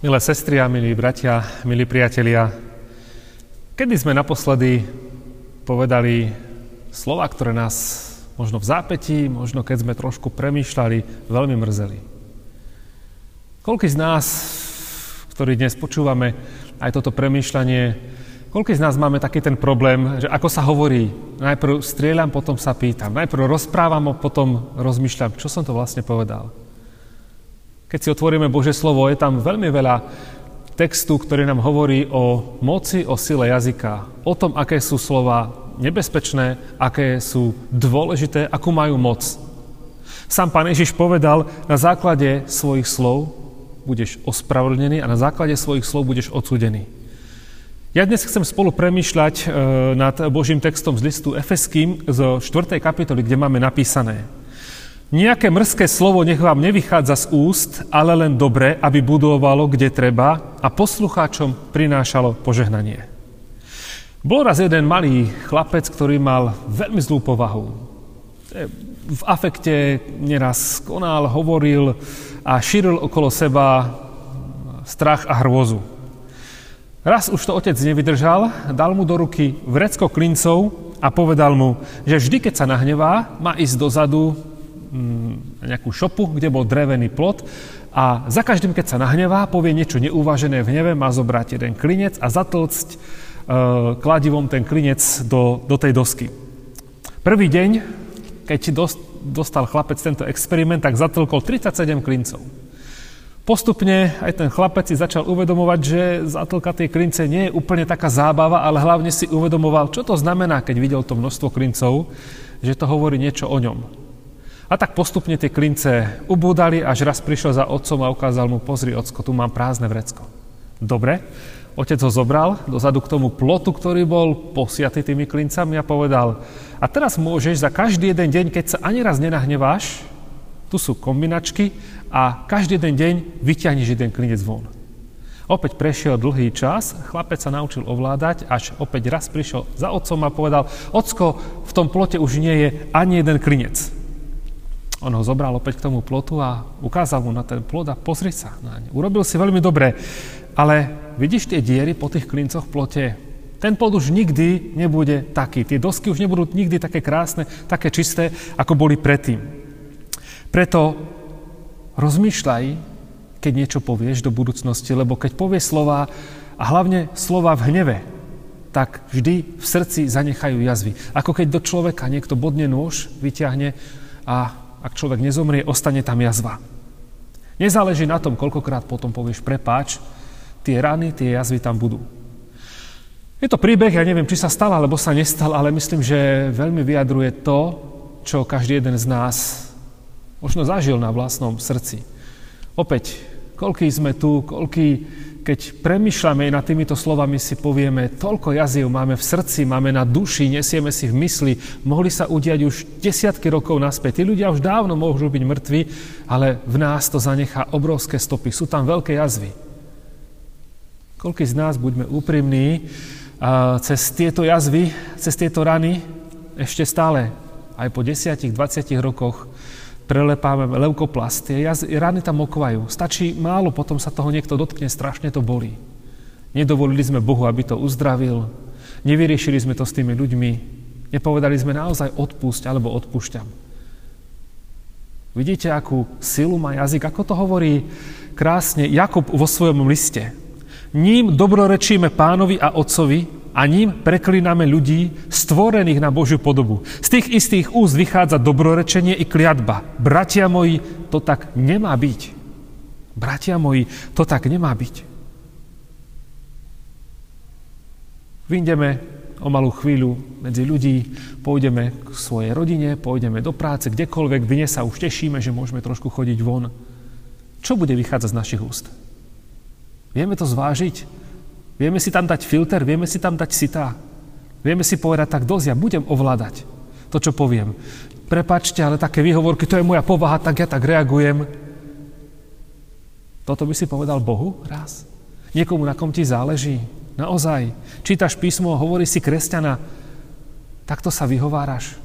Milé sestry a milí bratia, milí priatelia, kedy sme naposledy povedali slova, ktoré nás možno v zápätí, možno keď sme trošku premýšľali, veľmi mrzeli? Koľký z nás, ktorí dnes počúvame aj toto premýšľanie, koľký z nás máme taký ten problém, že ako sa hovorí, najprv strieľam, potom sa pýtam, najprv rozprávam, potom rozmýšľam, čo som to vlastne povedal? Keď si otvoríme Božie slovo, je tam veľmi veľa textu, ktorý nám hovorí o moci, o sile jazyka, o tom, aké sú slova nebezpečné, aké sú dôležité, akú majú moc. Sám Pán Ježiš povedal, na základe svojich slov budeš ospravedlnený a na základe svojich slov budeš odsúdený. Ja dnes chcem spolu premýšľať nad Božím textom z listu Efeským zo 4. kapitoly, kde máme napísané: Nejaké mrzké slovo nech vám nevychádza z úst, ale len dobre, aby budovalo, kde treba a poslucháčom prinášalo požehnanie. Bol raz jeden malý chlapec, ktorý mal veľmi zlú povahu. V afekte neraz konal, hovoril a šíril okolo seba strach a hrôzu. Raz už to otec nevydržal, dal mu do ruky vrecko klincov a povedal mu, že vždy, keď sa nahnevá, má ísť dozadu nejakú šopu, kde bol drevený plot a za každým, keď sa nahnevá, povie niečo neuvážené v hneve, má zobrať jeden klinec a zatlcť kladivom ten klinec do tej dosky. Prvý deň, keď dostal chlapec tento experiment, tak zatlkol 37 klincov. Postupne aj ten chlapec si začal uvedomovať, že zatlka tej klince nie je úplne taká zábava, ale hlavne si uvedomoval, čo to znamená, keď videl to množstvo klincov, že to hovorí niečo o ňom. A tak postupne tie klince ubúdali, až raz prišiel za otcom a ukázal mu: Pozri, ocko, tu mám prázdne vrecko. Dobre, otec ho zobral dozadu k tomu plotu, ktorý bol posiatý tými klincami a povedal: A teraz môžeš za každý jeden deň, keď sa ani raz nenahneváš, tu sú kombinačky a každý jeden deň vyťahneš jeden klinec von. Opäť prešiel dlhý čas, chlapec sa naučil ovládať, až opäť raz prišiel za otcom a povedal: Ocko, v tom plote už nie je ani jeden klinec. On ho zobral opäť k tomu plotu a ukázal mu na ten plot a pozri sa na ne. Urobil si veľmi dobre, ale vidíš tie diery po tých klincoch v plote? Ten plot už nikdy nebude taký. Tie dosky už nebudú nikdy také krásne, také čisté, ako boli predtým. Preto rozmýšľaj, keď niečo povieš do budúcnosti, lebo keď povieš slova, a hlavne slova v hneve, tak vždy v srdci zanechajú jazvy. Ako keď do človeka niekto bodne nôž, vyťahne a ak človek nezomrie, ostane tam jazva. Nezáleží na tom, koľkokrát potom povieš prepáč, tie rany, tie jazvy tam budú. Je to príbeh, ja neviem, či sa stal, alebo sa nestal, ale myslím, že veľmi vyjadruje to, čo každý jeden z nás možno zažil na vlastnom srdci. Opäť, koľký sme tu, koľký... Keď premýšľame nad týmito slovami, si povieme, toľko jaziev máme v srdci, máme na duši, nesieme si v mysli, mohli sa udiať už desiatky rokov naspäť. Tí ľudia už dávno môžu byť mŕtvi, ale v nás to zanechá obrovské stopy. Sú tam veľké jazvy. Koľký z nás, buďme úprimní, cez tieto jazvy, cez tieto rany, ešte stále, aj po 10, 20 rokoch, prelepáme leukoplast, rany tam okvajú. Stačí málo, potom sa toho niekto dotkne, strašne to bolí. Nedovolili sme Bohu, aby to uzdravil, nevyriešili sme to s tými ľuďmi, nepovedali sme naozaj odpúšť alebo odpúšťam. Vidíte, akú silu má jazyk, ako to hovorí krásne Jakub vo svojom liste. Ním dobrorečíme Pánovi a Otcovi, a ním preklíname ľudí, stvorených na Božiu podobu. Z tých istých úst vychádza dobrorečenie i kliatba. Bratia moji, to tak nemá byť. Bratia moji, to tak nemá byť. Vyjdeme o malú chvíľu medzi ľudí, pôjdeme k svojej rodine, pôjdeme do práce, kdekoľvek, dnes sa už tešíme, že môžeme trošku chodiť von. Čo bude vychádzať z našich úst? Vieme to zvážiť? Vieme si tam dať filter, vieme si tam dať sitá. Vieme si povedať, tak dosť, ja budem ovládať to, čo poviem. Prepáčte, ale také výhovorky, to je moja povaha, tak ja tak reagujem. Toto by si povedal Bohu raz? Niekomu, na kom ti záleží? Naozaj. Čítaš písmo, hovorí si kresťana, takto sa vyhováraš.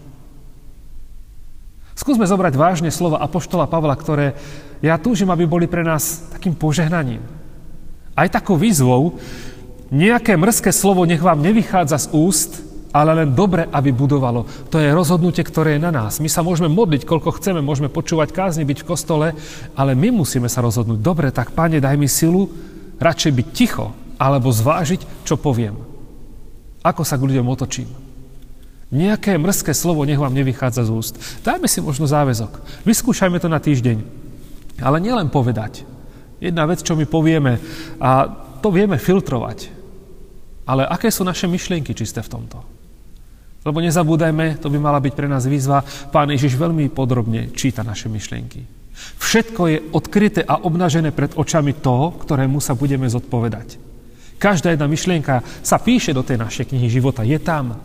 Skúsme zobrať vážne slova apoštola Pavla, ktoré ja túžim, aby boli pre nás takým požehnaním. Aj takou výzvou, nejaké mrzké slovo nech vám nevychádza z úst, ale len dobre, aby budovalo. To je rozhodnutie, ktoré je na nás. My sa môžeme modliť, koľko chceme, môžeme počúvať kázni, byť v kostole, ale my musíme sa rozhodnúť. Dobre, tak Pane, daj mi silu, radšej byť ticho, alebo zvážiť, čo poviem. Ako sa k ľuďom otočím. Nejaké mrzké slovo nech vám nevychádza z úst. Dajme si možno záväzok. Vyskúšajme to na týždeň. Ale nielen povedať. Jedna vec, čo my povieme, a to vieme filtrovať. Ale aké sú naše myšlienky čisté v tomto? Lebo nezabúdajme, to by mala byť pre nás výzva, Pán Ježiš veľmi podrobne číta naše myšlienky. Všetko je odkryté a obnažené pred očami toho, ktorému sa budeme zodpovedať. Každá jedna myšlienka sa píše do tej našej knihy života. Je tam.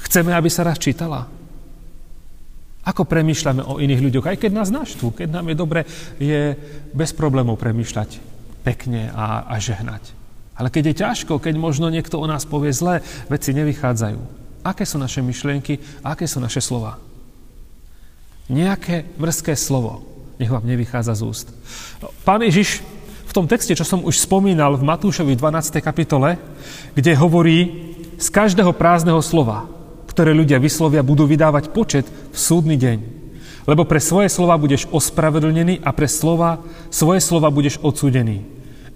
Chceme, aby sa raz čítala. Ako premýšľame o iných ľuďoch, aj keď nás naštvú, keď nám je dobre, je bez problémov premýšľať pekne a žehnať. Ale keď je ťažko, keď možno niekto o nás povie zlé, veci nevychádzajú. Aké sú naše myšlienky, aké sú naše slova? Nejaké mrzké slovo nech vám nevychádza z úst. Pán Ježiš v tom texte, čo som už spomínal v Matúšovi 12. kapitole, kde hovorí, z každého prázdneho slova, ktoré ľudia vyslovia, budú vydávať počet v súdny deň. Lebo pre svoje slova budeš ospravedlnený a pre svoje slova budeš odsúdený.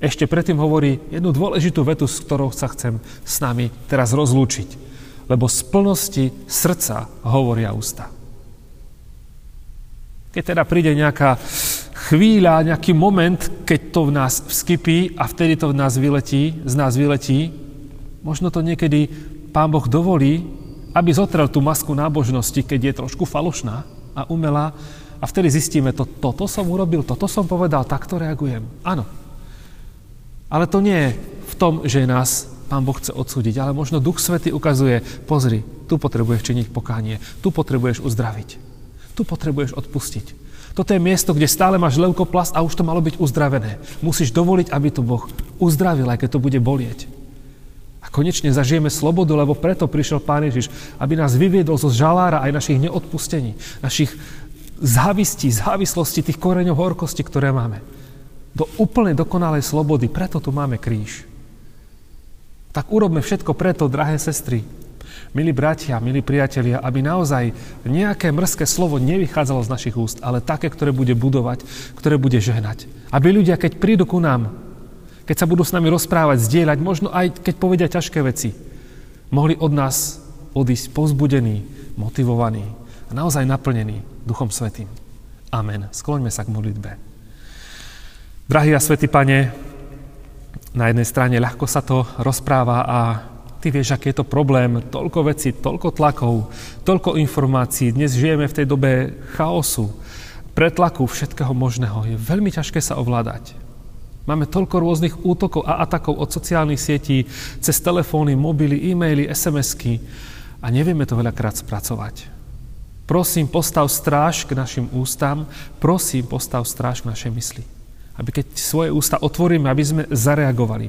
Ešte predtým hovorí jednu dôležitú vetu, s ktorou sa chcem s nami teraz rozlúčiť. Lebo z plnosti srdca hovoria ústa. Keď teda príde nejaká chvíľa, nejaký moment, keď to v nás vskypí a vtedy to z nás vyletí, možno to niekedy Pán Boh dovolí, aby zotrel tú masku nábožnosti, keď je trošku falošná a umelá, a vtedy zistíme, toto som urobil, toto som povedal, takto reagujem. Áno. Ale to nie je v tom, že nás Pán Boh chce odsúdiť, ale možno Duch Svätý ukazuje, pozri, tu potrebuješ činiť pokánie, tu potrebuješ uzdraviť, tu potrebuješ odpustiť. Toto je miesto, kde stále máš leukoplast a už to malo byť uzdravené. Musíš dovoliť, aby to Boh uzdravil, aj keď to bude bolieť. A konečne zažijeme slobodu, lebo preto prišiel Pán Ježiš, aby nás vyviedol zo žalára aj našich neodpustení, našich závistí, závislosti, tých koreňov horkosti, ktoré máme. Do úplne dokonalej slobody, preto tu máme kríž. Tak urobme všetko preto, drahé sestry, milí bratia, milí priatelia, aby naozaj nejaké mrzké slovo nevychádzalo z našich úst, ale také, ktoré bude budovať, ktoré bude žehnať. Aby ľudia, keď prídu ku nám, keď sa budú s nami rozprávať, zdieľať, možno aj keď povedia ťažké veci, mohli od nás odísť povzbudení, motivovaní a naozaj naplnení Duchom Svätým. Amen. Skloňme sa k modlitbe. Drahý a svätý Pane, na jednej strane ľahko sa to rozpráva a ty vieš, aký je to problém. Toľko vecí, toľko tlakov, toľko informácií. Dnes žijeme v tej dobe chaosu, pretlaku, všetkého možného. Je veľmi ťažké sa ovládať. Máme toľko rôznych útokov a atakov od sociálnych sietí, cez telefóny, mobily, e-maily, SMS-ky a nevieme to veľakrát spracovať. Prosím, postav stráž k našim ústam, prosím, postav stráž k našej mysli. Aby keď svoje ústa otvoríme, aby sme zareagovali,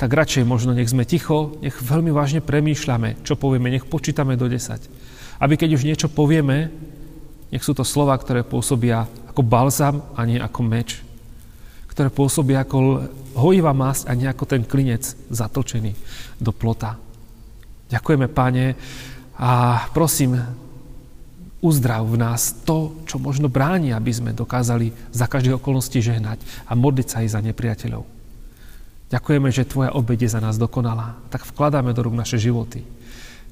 tak radšej možno nech sme ticho, nech veľmi vážne premýšľame, čo povieme, nech počítame do 10. Aby keď už niečo povieme, nech sú to slová, ktoré pôsobia ako balzam a nie ako meč. Ktoré pôsobia ako hojivá masť a nie ako ten klinec zatlčený do plota. Ďakujeme, Pane, a prosím, uzdrav v nás to, čo možno bráni, aby sme dokázali za každej okolnosti žehnať a modliť sa aj za nepriateľov. Ďakujeme, že Tvoja obeť je za nás dokonalá. Tak vkladáme do rúk naše životy.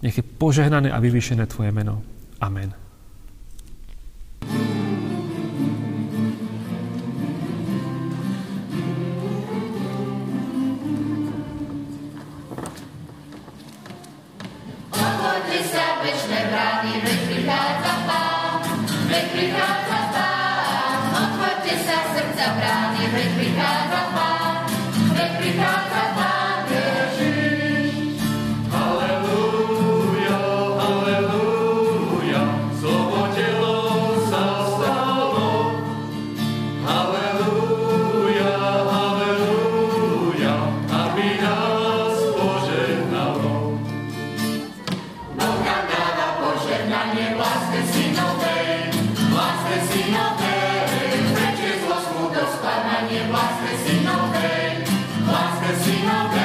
Nech je požehnané a vyvýšené Tvoje meno. Amen. Vlastne synové, vlastne synové, vlastne Casino.